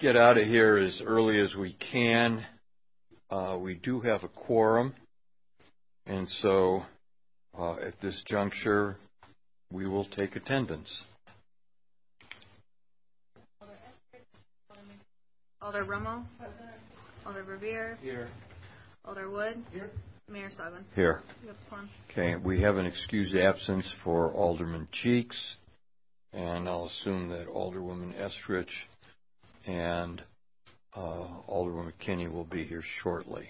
get out of here as early as we can. We do have a quorum, and so at this juncture, we will take attendance. Alder Esther. Alder Rummel. Present. Alder Revere. Here. Alder Wood. Here. Mayor Sogin. Here. Okay, we have an excused absence for Alderman Cheeks, and I'll assume that Alderwoman Estrich and Alderwoman Kinney will be here shortly.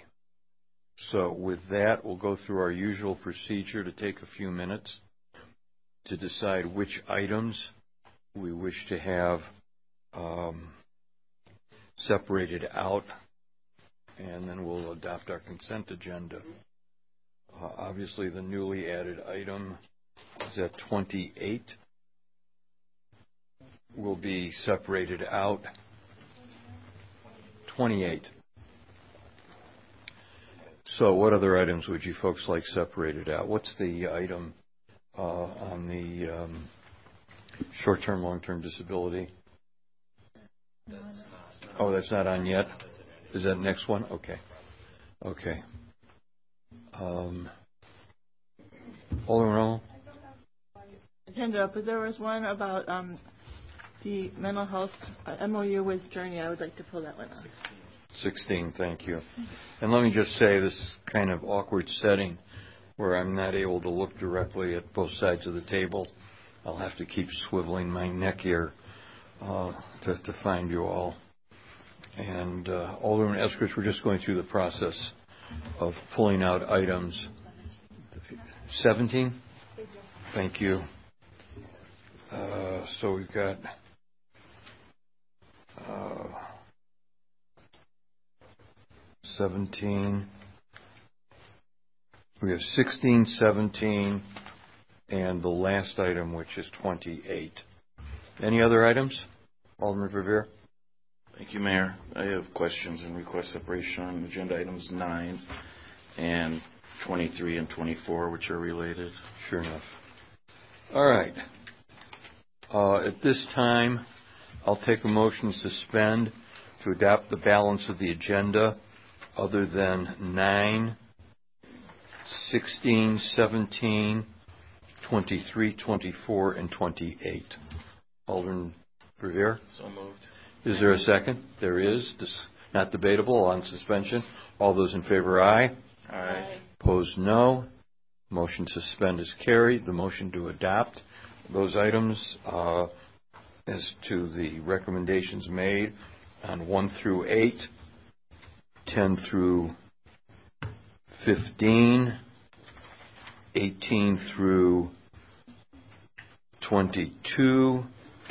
So with that, we'll go through our usual procedure to take a few minutes to decide which items we wish to have separated out, and then we'll adopt our consent agenda. Obviously, the newly added item is at 28, will be separated out. 28. So what other items would you folks like separated out? What's the item on the short-term, long-term disability? Oh, that's not on yet? Is that next one? Okay. Okay. Alderman Roll? Agenda, but there was one about the mental health MOU with Journey. I would like to pull that one out. 16, thank you. And let me just say, this is kind of awkward setting where I'm not able to look directly at both sides of the table. I'll have to keep swiveling my neck here to find you all. And Alderman Eskridge, we're just going through the process of pulling out items. 17? Thank you. So we've got uh, 17. We have 16, 17, and the last item, which is 28. Any other items? Alderman Revere. Thank you, Mayor. I have questions and request separation on agenda items 9 and 23 and 24, which are related. Sure enough. All right. At this time, I'll take a motion to suspend to adopt the balance of the agenda other than 9, 16, 17, 23, 24, and 28. Alderman Revere? So moved. Is there a second? There is. This is not debatable on suspension. All those in favor, aye. Aye. Opposed, no. Motion suspend is carried. The motion to adopt those items as to the recommendations made on 1 through 8, 10 through 15, 18 through 22,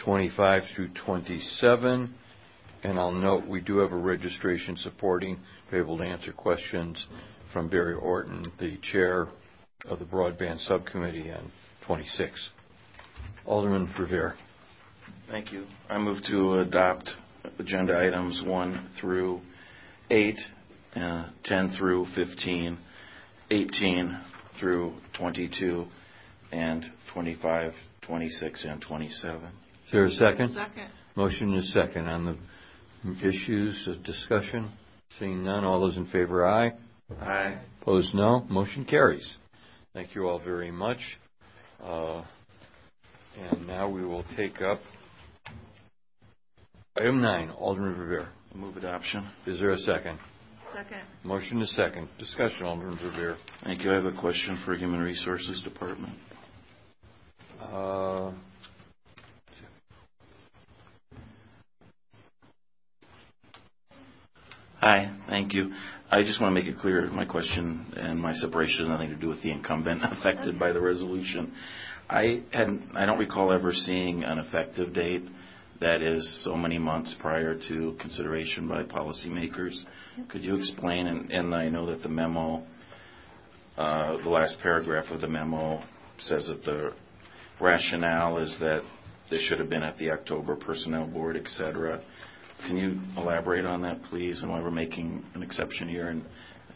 25 through 27, and I'll note we do have a registration supporting, be able to answer questions from Barry Orton, the chair of the broadband subcommittee on 26. Alderman Revere. Thank you. I move to adopt agenda items 1 through 8, 10 through 15, 18 through 22, and 25, 26, and 27. Is there a second? Second. Motion is second. On the issues of discussion, seeing none, all those in favor, aye. Aye. Opposed, no. Motion carries. Thank you all very much. And now we will take up item 9, Alderman Revere. Move adoption. Is there a second? Second. Motion is second. Discussion, Alderman Revere. Thank you. I have a question for Human Resources Department. Hi. Thank you. I just want to make it clear, my question and my separation has nothing to do with the incumbent affected by the resolution. I don't recall ever seeing an effective date that is so many months prior to consideration by policymakers. Could you explain? And I know that the memo, the last paragraph of the memo says that the rationale is that this should have been at the October Personnel Board, et cetera. Can you elaborate on that, please, and why we're making an exception here, and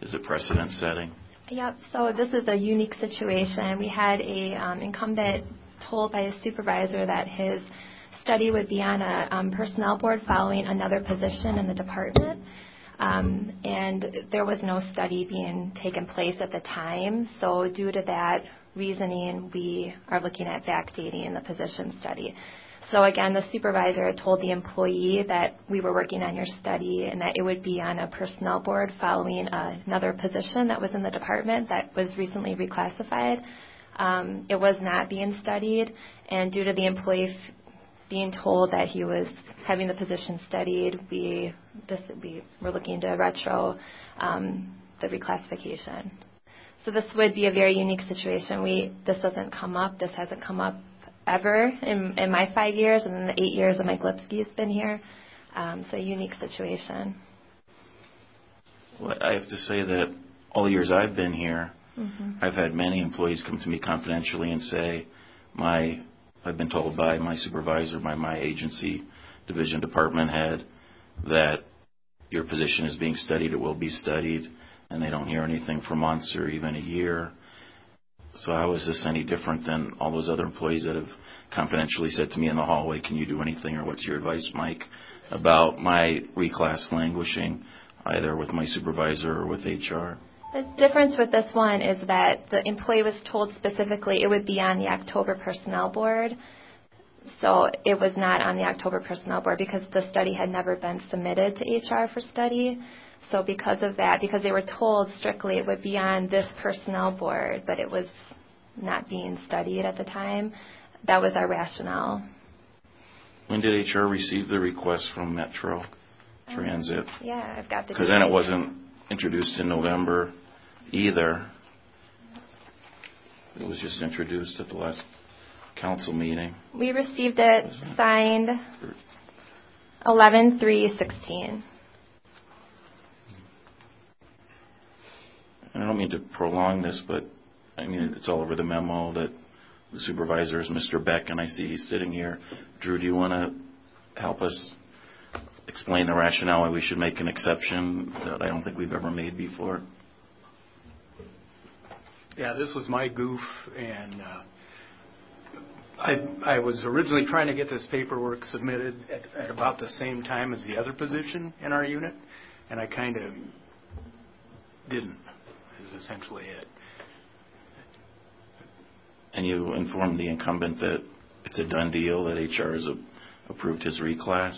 is it precedent setting? Yep, so this is a unique situation. We had an incumbent told by his supervisor that his study would be on a personnel board following another position in the department. And there was no study being taken place at the time, so due to that reasoning, we are looking at backdating the position study. So again, the supervisor told the employee that we were working on your study and that it would be on a personnel board following another position that was in the department that was recently reclassified. It was not being studied, and due to the employee being told that he was having the position studied, we were looking to retro the reclassification. So this would be a very unique situation. This hasn't come up ever in my 5 years and in the 8 years that Mike Lipsky's been here. So a unique situation. Well, I have to say that all the years I've been here, mm-hmm. I've had many employees come to me confidentially and say, I've been told by my supervisor, by my agency division department head, that your position is being studied, it will be studied, and they don't hear anything for months or even a year. So how is this any different than all those other employees that have confidentially said to me in the hallway, can you do anything, or what's your advice, Mike, about my reclass languishing, either with my supervisor or with HR? The difference with this one is that the employee was told specifically it would be on the October personnel board. So it was not on the October personnel board because the study had never been submitted to HR for study. So because of that, because they were told strictly it would be on this personnel board, but it was not being studied at the time, that was our rationale. When did HR receive the request from Metro Transit? Yeah, I've got the details. Because then it wasn't introduced in November either. It was just introduced at the last council meeting. We received it signed 11/3/16. And I don't mean to prolong this, but I mean, it's all over the memo that the supervisor is Mr. Beck, and I see he's sitting here. Drew, do you want to help us explain the rationale why we should make an exception that I don't think we've ever made before? Yeah, this was my goof, and I was originally trying to get this paperwork submitted at about the same time as the other position in our unit, and I kind of didn't, is essentially it. And you informed the incumbent that it's a done deal, that HR has approved his reclass,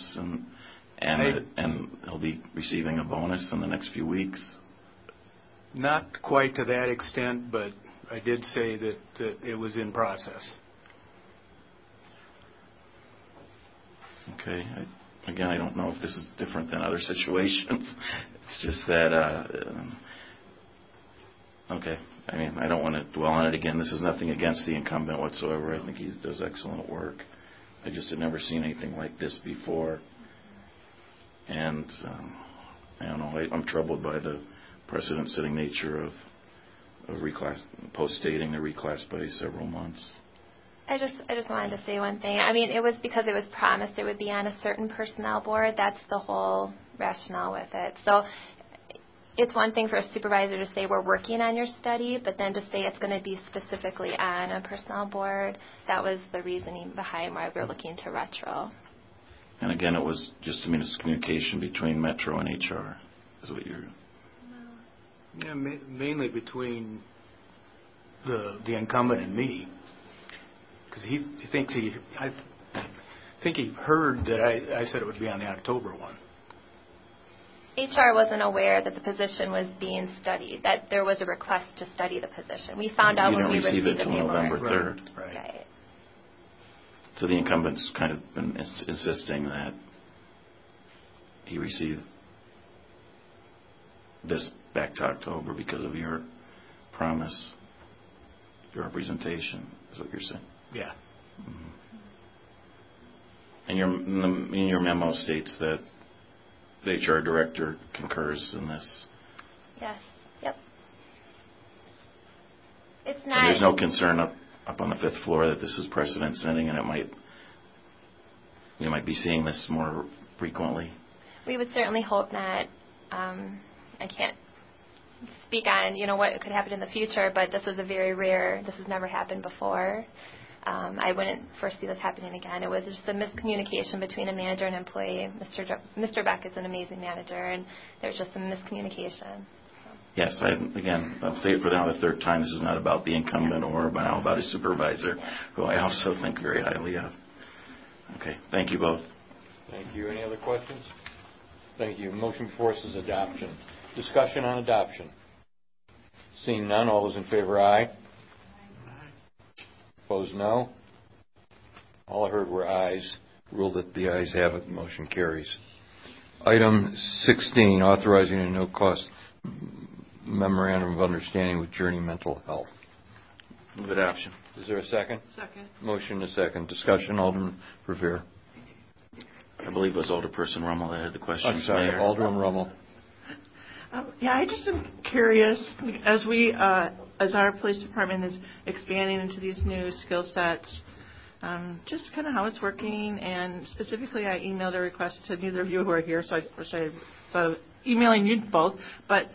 and he'll be receiving a bonus in the next few weeks? Not quite to that extent, but I did say that it was in process. Okay. Again, I don't know if this is different than other situations. It's just that, okay. I mean, I don't want to dwell on it again. This is nothing against the incumbent whatsoever. I think he does excellent work. I just had never seen anything like this before. And I don't know, I'm troubled by the precedent-setting nature of reclass, post-dating the reclass by several months. I just wanted to say one thing. I mean, it was because it was promised it would be on a certain personnel board. That's the whole rationale with it. So it's one thing for a supervisor to say we're working on your study, but then to say it's going to be specifically on a personnel board, that was the reasoning behind why we're looking to retro. And again, it was just a miscommunication between Metro and HR, is what you're... Yeah, mainly between the incumbent and me, because he thinks I think he heard that I said it would be on the October one. HR wasn't aware that the position was being studied, that there was a request to study the position. We found out when we received it until November 3rd. Right. So the incumbent's kind of been insisting that he received this back to October because of your promise, your representation, is what you're saying. Yeah. Mm-hmm. And your memo states that the HR director concurs in this. Yes. Yep. It's not. And there's no concern up on the 5th floor that this is precedent setting, and we might be seeing this more frequently. We would certainly hope not. I can't speak on what could happen in the future, but this is never happened before. I wouldn't foresee this happening again. It was just a miscommunication between a manager and employee. Mr. Beck is an amazing manager, and there's just some miscommunication. Yes, I'll say it for now the third time. This is not about the incumbent or about a supervisor, who I also think very highly of. Okay, thank you both. Thank you. Any other questions? Thank you. Motion before us is adoption. Discussion on adoption. Seeing none, all those in favor, aye. Opposed, no. All I heard were ayes. Rule that the ayes have it. Motion carries. Item 16, authorizing a no-cost memorandum of understanding with Journey Mental Health. Move adoption. Is there a second? Second. Motion is second. Discussion, Alderman Revere. I believe it was Alderperson Rummel that had the question. I'm sorry, Mayor. Alderman Rummel. Yeah, I just am curious, as our police department is expanding into these new skill sets, just kind of how it's working, and specifically I emailed a request to neither of you who are here, so I wish I thought of emailing you both, but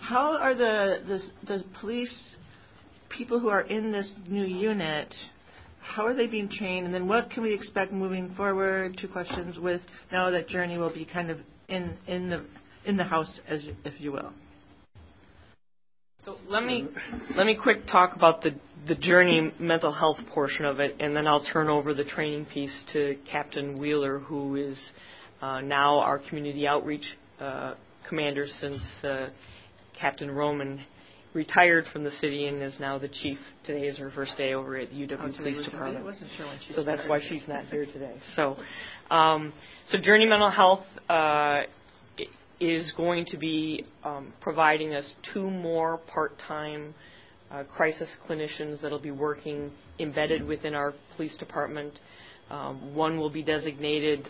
how are the police people who are in this new unit, how are they being trained, and then what can we expect moving forward? Two questions with now that Journey will be kind of in the house, as if you will. So let me quick talk about the Journey mental health portion of it, and then I'll turn over the training piece to Captain Wheeler, who is now our community outreach commander since Captain Roman retired from the city and is now the chief. Today is her first day over at the UW Police Department. I wasn't sure when she started. So that's why she's not here today. So, so Journey Mental Health is going to be providing us two more part-time crisis clinicians that will be working embedded within our police department. One will be designated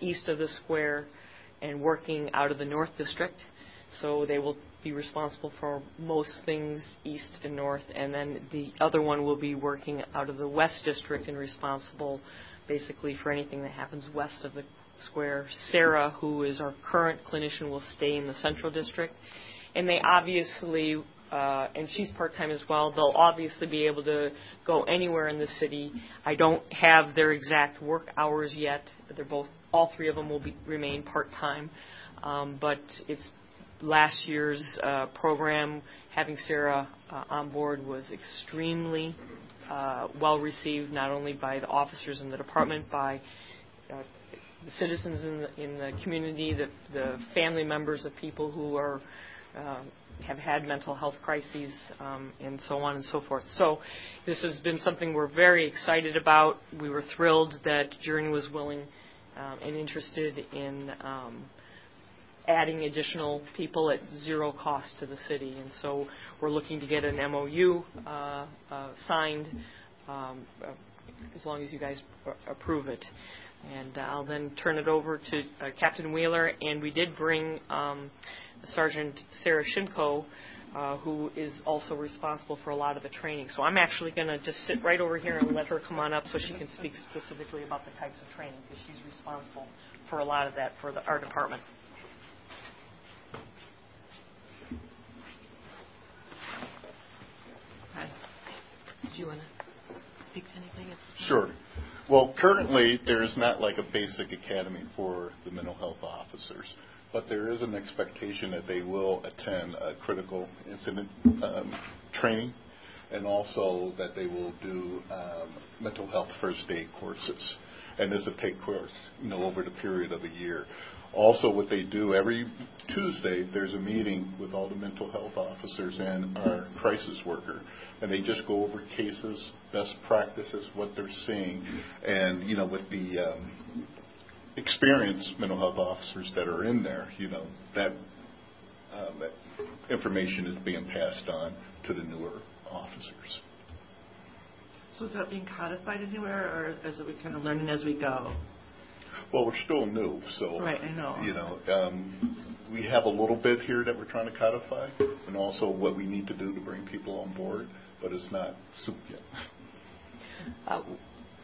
east of the square and working out of the North District. So they will be responsible for most things east and north. And then the other one will be working out of the West District and responsible basically for anything that happens west of the square. Sarah, who is our current clinician, will stay in the Central District. And they obviously, and she's part-time as well, they'll obviously be able to go anywhere in the city. I don't have their exact work hours yet. They're both, all three of them will remain part-time. But it's last year's program, having Sarah on board was extremely well-received, not only by the officers in the department, by the citizens in the community, the family members of people who are have had mental health crises, and so on and so forth. So this has been something we're very excited about. We were thrilled that Journey was willing and interested in adding additional people at zero cost to the city. And so we're looking to get an MOU signed as long as you guys approve it. And I'll then turn it over to Captain Wheeler. And we did bring Sergeant Sarah Shimko, who is also responsible for a lot of the training. So I'm actually going to just sit right over here and let her come on up so she can speak specifically about the types of training, because she's responsible for a lot of that for our department. Hi. Did you want to speak to anything at this time? Sure. Well, currently there is not like a basic academy for the mental health officers, but there is an expectation that they will attend a critical incident training, and also that they will do mental health first aid courses. And this will take course, over the period of a year. Also, what they do every Tuesday, there's a meeting with all the mental health officers and our crisis worker, and they just go over cases, best practices, what they're seeing, and with the experienced mental health officers that are in there, that information is being passed on to the newer officers. So is that being codified anywhere, or is it we kind of learning as we go? Well, we're still new, so right, I know. We have a little bit here that we're trying to codify, and also what we need to do to bring people on board, but it's not soup yet.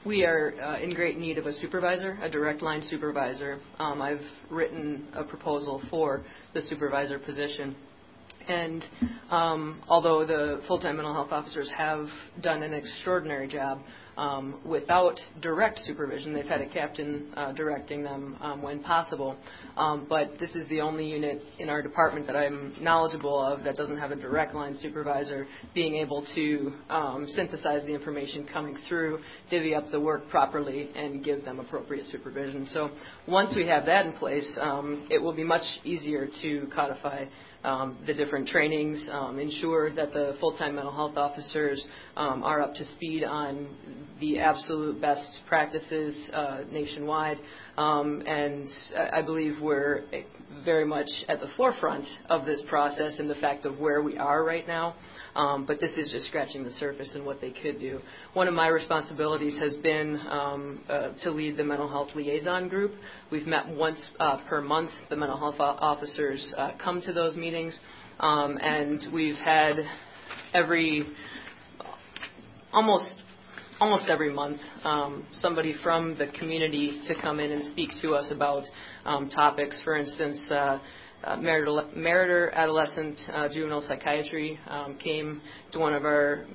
We are in great need of a supervisor, a direct line supervisor. I've written a proposal for the supervisor position. And although the full-time mental health officers have done an extraordinary job, without direct supervision. They've had a captain directing them when possible, but this is the only unit in our department that I'm knowledgeable of that doesn't have a direct line supervisor being able to synthesize the information coming through, divvy up the work properly, and give them appropriate supervision. So once we have that in place, it will be much easier to codify the different trainings, ensure that the full-time mental health officers are up to speed on the absolute best practices nationwide, and I believe we're very much at the forefront of this process and the fact of where we are right now, but this is just scratching the surface in what they could do. One of my responsibilities has been to lead the mental health liaison group. We've met once per month. The mental health officers come to those meetings, and we've had almost every month somebody from the community to come in and speak to us about topics. For instance, Meriter adolescent juvenile psychiatry came to one of our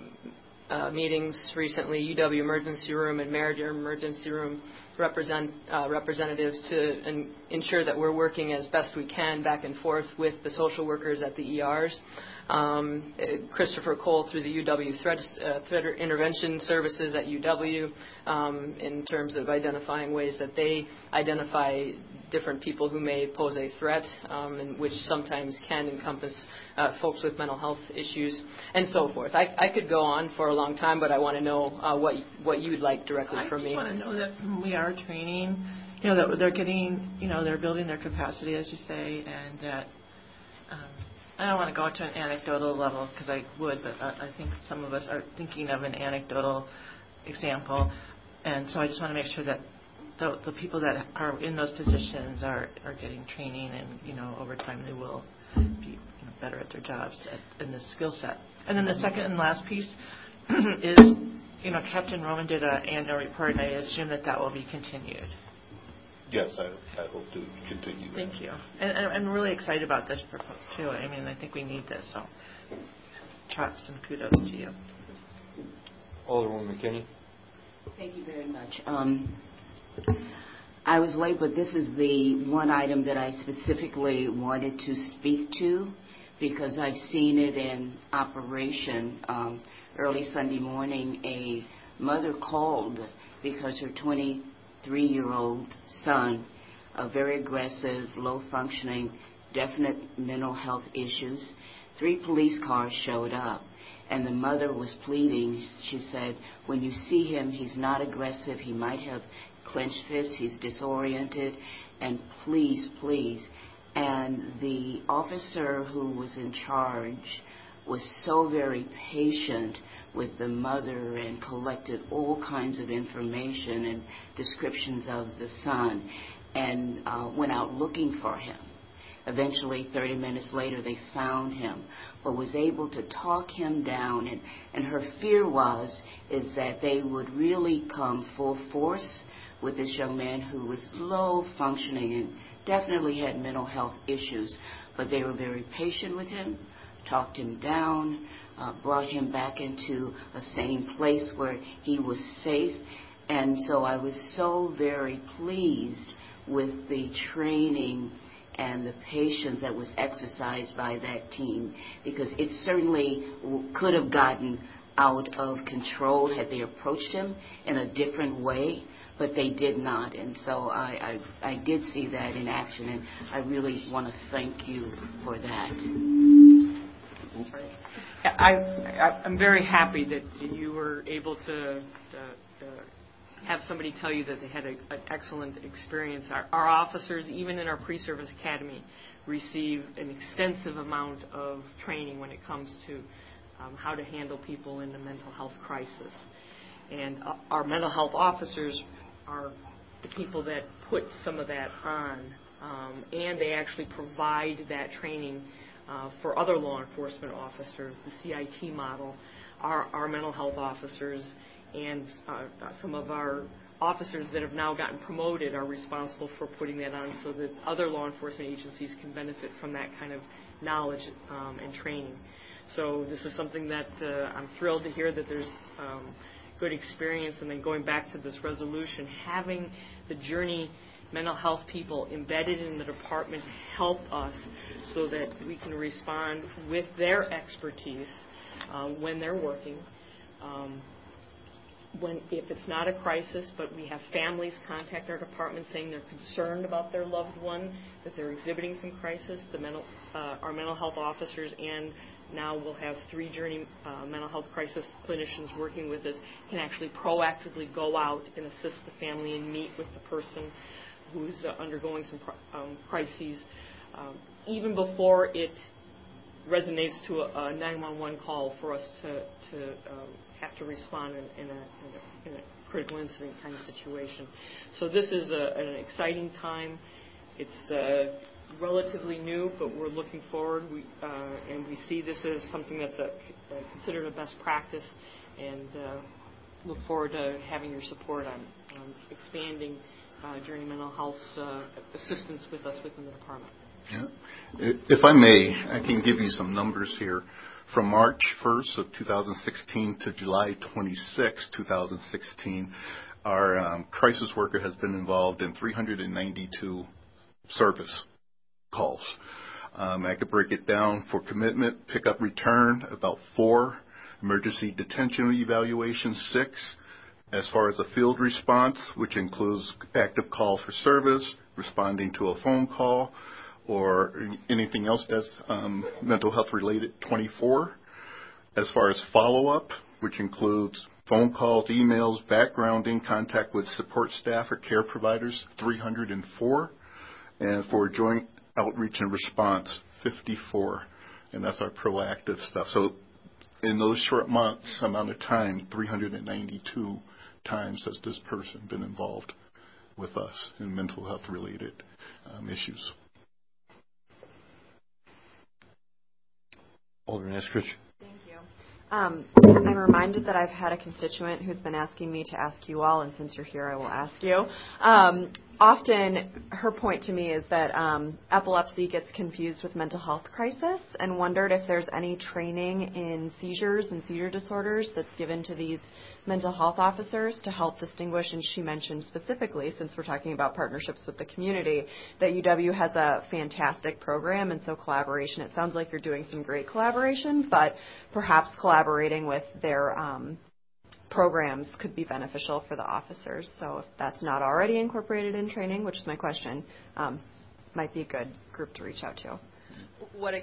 meetings recently. UW Emergency Room and Meriter Emergency Room representatives to ensure that we're working as best we can back and forth with the social workers at the ERs. Christopher Cole through the UW Threat Intervention Services at UW in terms of identifying ways that they identify different people who may pose a threat, and which sometimes can encompass folks with mental health issues and so forth. I could go on for a long time, but I want to know what you'd like directly from me. I just want to know that when we are training, you know, that they're getting, you know, they're building their capacity, as you say, and that I don't want to go to an anecdotal level because I would, but I think some of us are thinking of an anecdotal example, and so I just want to make sure that the people that are in those positions are getting training, and, you know, over time they will be, you know, better at their jobs in this skill set. And then the second and last piece is, you know, Captain Roman did an annual report, and I assume that that will be continued. Yes, I hope to continue. Thank you. And I'm really excited about this proposal, too. I mean, I think we need this, so chops and kudos to you. Alderwoman McKinney. Thank you very much. I was late, but this is the one item that I specifically wanted to speak to because I've seen it in operation. Early Sunday morning, a mother called because her 23-year-old son, a very aggressive, low-functioning, definite mental health issues. 3 police cars showed up, and the mother was pleading. She said, when you see him, he's not aggressive. He might have clenched fists. He's disoriented. And please, please. And the officer who was in charge was so very patient with the mother and collected all kinds of information and descriptions of the son and went out looking for him. Eventually, 30 minutes later, they found him, but was able to talk him down. And her fear is that they would really come full force with this young man who was low functioning and definitely had mental health issues, but they were very patient with him, talked him down, brought him back into a sane place where he was safe. And so I was so very pleased with the training and the patience that was exercised by that team, because it certainly could have gotten out of control had they approached him in a different way, but they did not. And so I did see that in action, and I really want to thank you for that. I'm very happy that you were able to have somebody tell you that they had an excellent experience. Our officers, even in our pre-service academy, receive an extensive amount of training when it comes to how to handle people in the mental health crisis. And our mental health officers are the people that put some of that on, and they actually provide that training for other law enforcement officers, the CIT model, our mental health officers, and some of our officers that have now gotten promoted are responsible for putting that on so that other law enforcement agencies can benefit from that kind of knowledge and training. So this is something that I'm thrilled to hear that there's good experience, and then going back to this resolution, having the Journey Mental Health people embedded in the department help us so that we can respond with their expertise when they're working. If it's not a crisis, but we have families contact our department saying they're concerned about their loved one, that they're exhibiting some crisis, our mental health officers, and now we'll have 3 Journey mental health crisis clinicians working with us, can actually proactively go out and assist the family and meet with the person who's undergoing some crises, even before it resonates to a 911 call for us to have to respond in a critical incident kind of situation. So this is an exciting time. It's relatively new, but we're looking forward. We see this as something that's considered a best practice, and look forward to having your support on expanding Journey Mental Health's assistance with us within the department. Yeah. If I may, I can give you some numbers here. From March 1st of 2016 to July 26, 2016, our crisis worker has been involved in 392 service calls. I could break it down for commitment, pickup, return, about 4, emergency detention evaluation, 6, as far as a field response, which includes active call for service, responding to a phone call, or anything else that's mental health related, 24. As far as follow-up, which includes phone calls, emails, backgrounding, contact with support staff or care providers, 304. And for joint outreach and response, 54. And that's our proactive stuff. So in those short months, amount of time, 392 times has this person been involved with us in mental health related issues. Alderman Eskridge. Thank you. I'm reminded that I've had a constituent who's been asking me to ask you all, and since you're here, I will ask you. Often, her point to me is that epilepsy gets confused with mental health crisis, and wondered if there's any training in seizures and seizure disorders that's given to these mental health officers to help distinguish. And she mentioned specifically, since we're talking about partnerships with the community, that UW has a fantastic program, and so collaboration. It sounds like you're doing some great collaboration, but perhaps collaborating with their programs could be beneficial for the officers. So if that's not already incorporated in training, which is my question, might be a good group to reach out to. What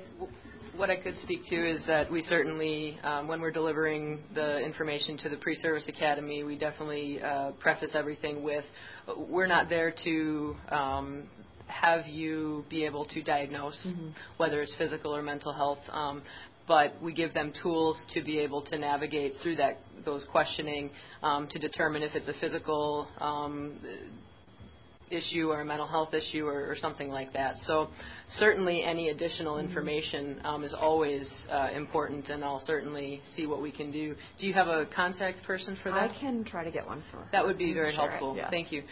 I could speak to is that we certainly, when we're delivering the information to the pre-service academy, we definitely preface everything with, we're not there to have you be able to diagnose, mm-hmm. whether it's physical or mental health, but we give them tools to be able to navigate through those questioning to determine if it's a physical issue or a mental health issue or something like that. So certainly any additional information is always important, and I'll certainly see what we can do. Do you have a contact person for that? I can try to get one for her. That would be very helpful. Yeah. Thank you.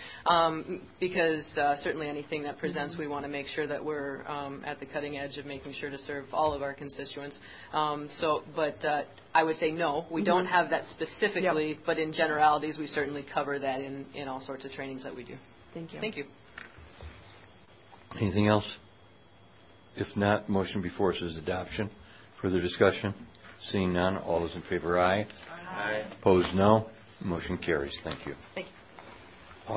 Because certainly anything that presents, mm-hmm. we want to make sure that we're at the cutting edge of making sure to serve all of our constituents. I would say no, we mm-hmm. don't have that specifically, yep. but in generalities we certainly cover that in all sorts of trainings that we do. Thank you. Thank you. Anything else? If not, motion before us is adoption. Further discussion? Seeing none, all those in favor, aye. Aye. Opposed, no. Motion carries. Thank you. Thank you.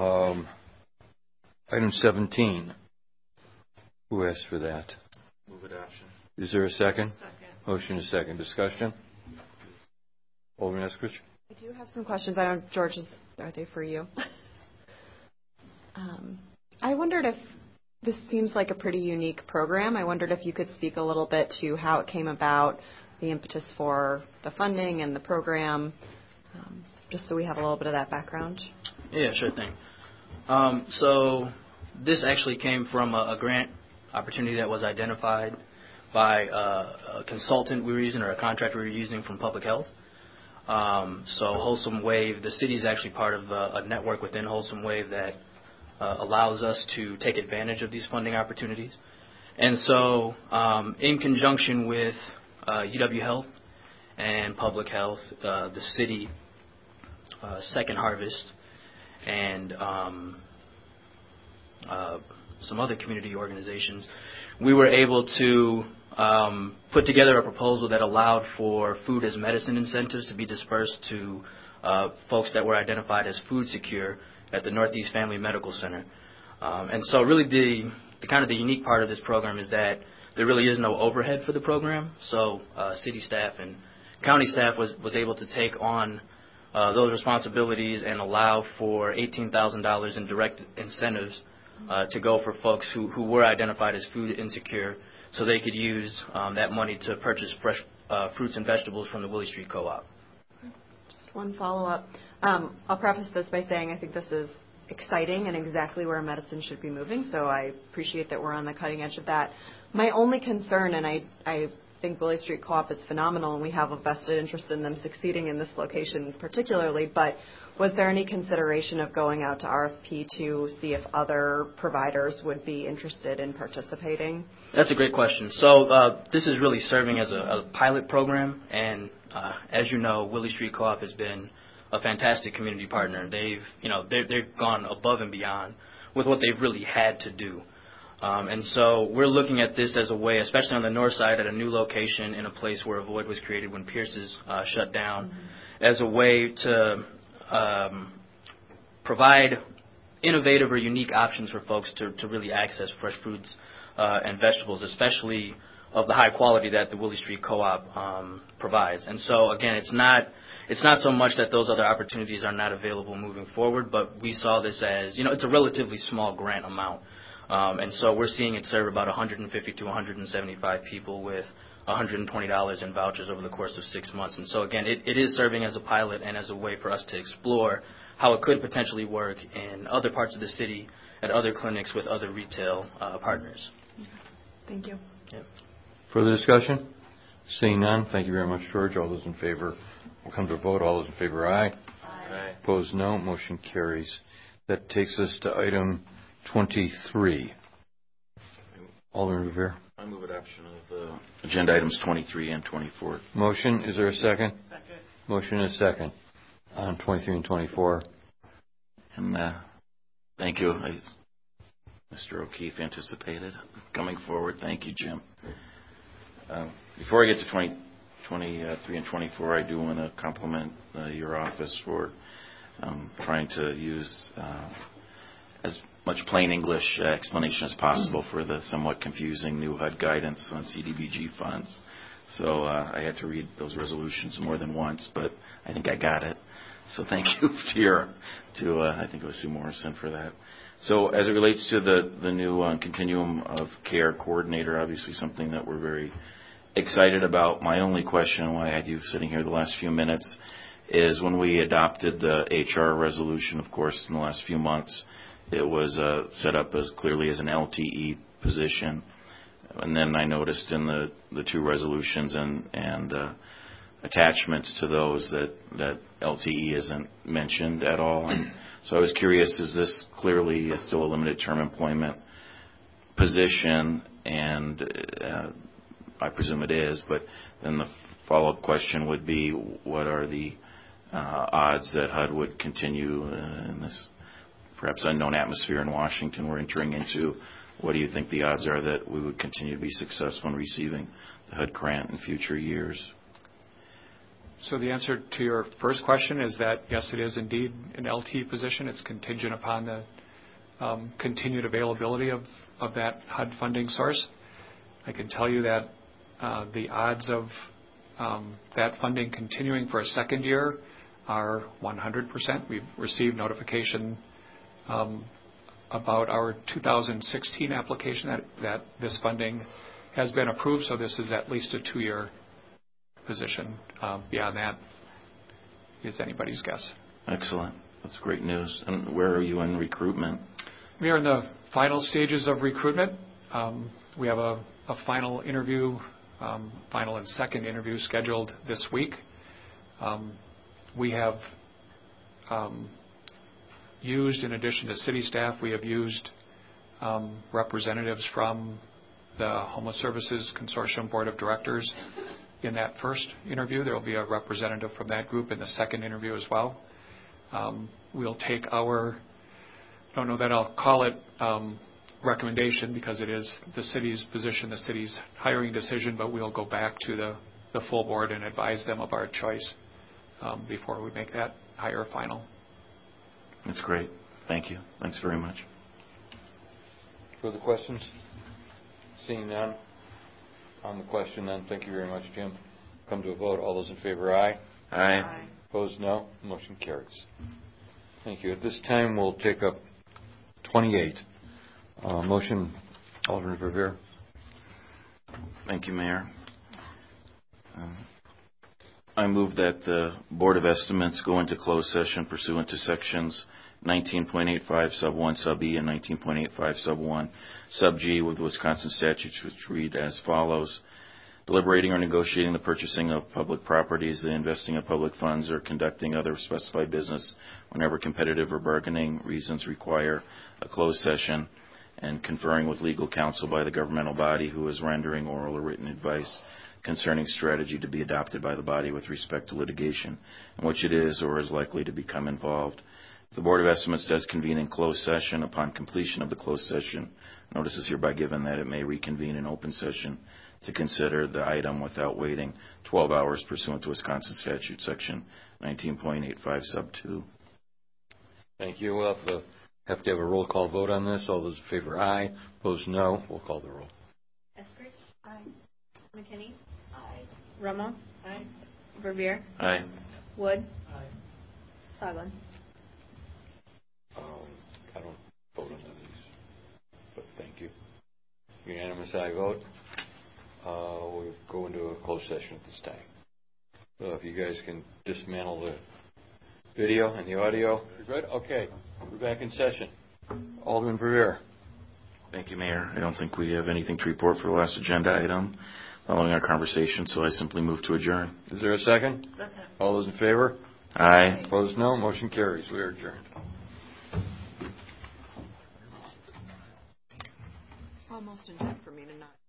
Item 17. Who asked for that? Move adoption. Is there a second? Second. Motion is second. Discussion? Alderman Eskridge? I do have some questions. I don't, George, are they for you? I wondered if this seems like a pretty unique program. I wondered if you could speak a little bit to how it came about, the impetus for the funding and the program, just so we have a little bit of that background. Yeah, sure thing. So this actually came from a grant opportunity that was identified by a consultant we were using, or a contract we were using, from public health. So Wholesome Wave, the city is actually part of a network within Wholesome Wave that allows us to take advantage of these funding opportunities. And so in conjunction with UW Health and Public Health, the city Second Harvest, and some other community organizations, we were able to put together a proposal that allowed for food as medicine incentives to be dispersed to folks that were identified as food secure at the Northeast Family Medical Center. And so really the kind of the unique part of this program is that there really is no overhead for the program. So city staff and county staff was able to take on those responsibilities and allow for $18,000 in direct incentives to go for folks who were identified as food insecure, so they could use that money to purchase fresh fruits and vegetables from the Willie Street Co-op. Just one follow-up. I'll preface this by saying I think this is exciting and exactly where medicine should be moving, so I appreciate that we're on the cutting edge of that. My only concern, and I think Willie Street Co-op is phenomenal, and we have a vested interest in them succeeding in this location particularly, but was there any consideration of going out to RFP to see if other providers would be interested in participating? That's a great question. So this is really serving as a pilot program, and as you know, Willie Street Co-op has been a fantastic community partner. They've gone above and beyond with what they've really had to do. And so we're looking at this as a way, especially on the north side at a new location in a place where a void was created when Pierce's shut down, as a way to provide innovative or unique options for folks to really access fresh fruits and vegetables, especially of the high quality that the Willie Street Co-op provides. And so, again, it's not so much that those other opportunities are not available moving forward, but we saw this as, it's a relatively small grant amount. And so we're seeing it serve about 150 to 175 people with $120 in vouchers over the course of 6 months. And so, again, it is serving as a pilot and as a way for us to explore how it could potentially work in other parts of the city, at other clinics, with other retail partners. Thank you. Yep. Further discussion? Seeing none, thank you very much, George. All those in favor, we'll come to a vote. All those in favor, aye. Aye. Opposed, no. Motion carries. That takes us to item 23. Alderman Revere. I move adoption of agenda items 23 and 24. Motion. Is there a second? Second. Motion is second on 23 and 24. And thank you. Mr. O'Keefe anticipated coming forward. Thank you, Jim. Before I get to 23 and 24, I do want to compliment your office for trying to use as much plain English explanation as possible for the somewhat confusing new HUD guidance on CDBG funds. So I had to read those resolutions more than once, but I think I got it. So thank you to I think it was Sue Morrison for that. So as it relates to the new continuum of care coordinator, obviously something that we're very excited about. My only question, why I do sitting here the last few minutes, is when we adopted the HR resolution, of course, in the last few months, it was set up as clearly as an LTE position. And then I noticed in the two resolutions and attachments to those that LTE isn't mentioned at all. And so I was curious, is this clearly still a limited term employment position? And I presume it is, but then the follow-up question would be, what are the odds that HUD would continue in this perhaps unknown atmosphere in Washington we're entering into? What do you think the odds are that we would continue to be successful in receiving the HUD grant in future years? So the answer to your first question is that, yes, it is indeed an LT position. It's contingent upon the continued availability of that HUD funding source. I can tell you that the odds of that funding continuing for a second year are 100%. We've received notification about our 2016 application that this funding has been approved, so this is at least a two-year position. Beyond that is anybody's guess. Excellent. That's great news. And where are you in recruitment? We are in the final stages of recruitment. We have a final interview, final and second interview scheduled this week. We have used, in addition to city staff, we have used representatives from the Homeless Services Consortium Board of Directors. In that first interview, there will be a representative from that group in the second interview as well. we'll take our, I don't know that I'll call it recommendation because it is the city's position, the city's hiring decision, but we'll go back to the full board and advise them of our choice before we make that hire final. That's great. Thank you. Thanks very much. Further questions? Seeing none on the question then, thank you very much, Jim. Come to a vote. All those in favor, aye. Aye. Aye. Opposed, no. Motion carries. Thank you. At this time, we'll take up 28. Motion, Alderman Revere. Thank you, Mayor. I move that the Board of Estimates go into closed session pursuant to sections 19.85 sub 1 sub E and 19.85 sub 1 sub G with Wisconsin statutes, which read as follows: deliberating or negotiating the purchasing of public properties, the investing of public funds, or conducting other specified business whenever competitive or bargaining reasons require a closed session, and conferring with legal counsel by the governmental body who is rendering oral or written advice concerning strategy to be adopted by the body with respect to litigation in which it is or is likely to become involved. The Board of Estimates does convene in closed session. Upon completion of the closed session, notice is hereby given that it may reconvene in open session to consider the item without waiting 12 hours pursuant to Wisconsin statute section 19.85 sub 2. Thank you. We'll have to have a roll call vote on this. All those in favor, aye. Opposed, no. We'll call the roll. Eskridge? Aye. McKinney? Aye. Rummel? Aye. Revere? Aye. Wood? Aye. Soglin? I don't vote on these, but thank you. Unanimous aye vote. We'll go into a closed session at this time. So if you guys can dismantle the video and the audio. You're good? Okay. We're back in session. Alderman Brewer. Thank you, Mayor. I don't think we have anything to report for the last agenda item following our conversation, so I simply move to adjourn. Is there a second? Second. All those in favor? Aye. Opposed? No. Motion carries. We are adjourned. Almost enough for me to not.